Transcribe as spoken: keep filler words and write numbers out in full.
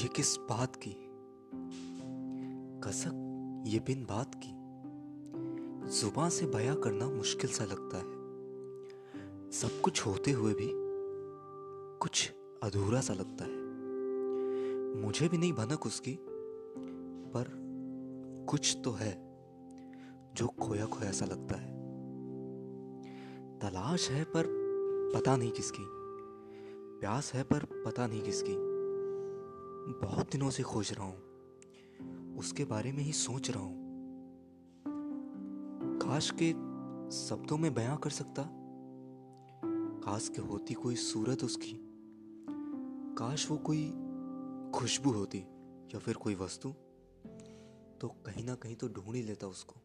ये किस बात की कसक, ये बिन बात की। जुबां से बयां करना मुश्किल सा लगता है, सब कुछ होते हुए भी कुछ अधूरा सा लगता है। मुझे भी नहीं भनक उसकी, पर कुछ तो है जो खोया खोया सा लगता है। तलाश है पर पता नहीं किसकी, प्यास है पर पता नहीं किसकी। बहुत दिनों से खोज रहा हूँ, उसके बारे में ही सोच रहा हूँ। काश के शब्दों में बयां कर सकता, काश के होती कोई सूरत उसकी, काश वो कोई खुशबू होती या फिर कोई वस्तु, तो कहीं ना कहीं तो ढूंढ ही लेता उसको।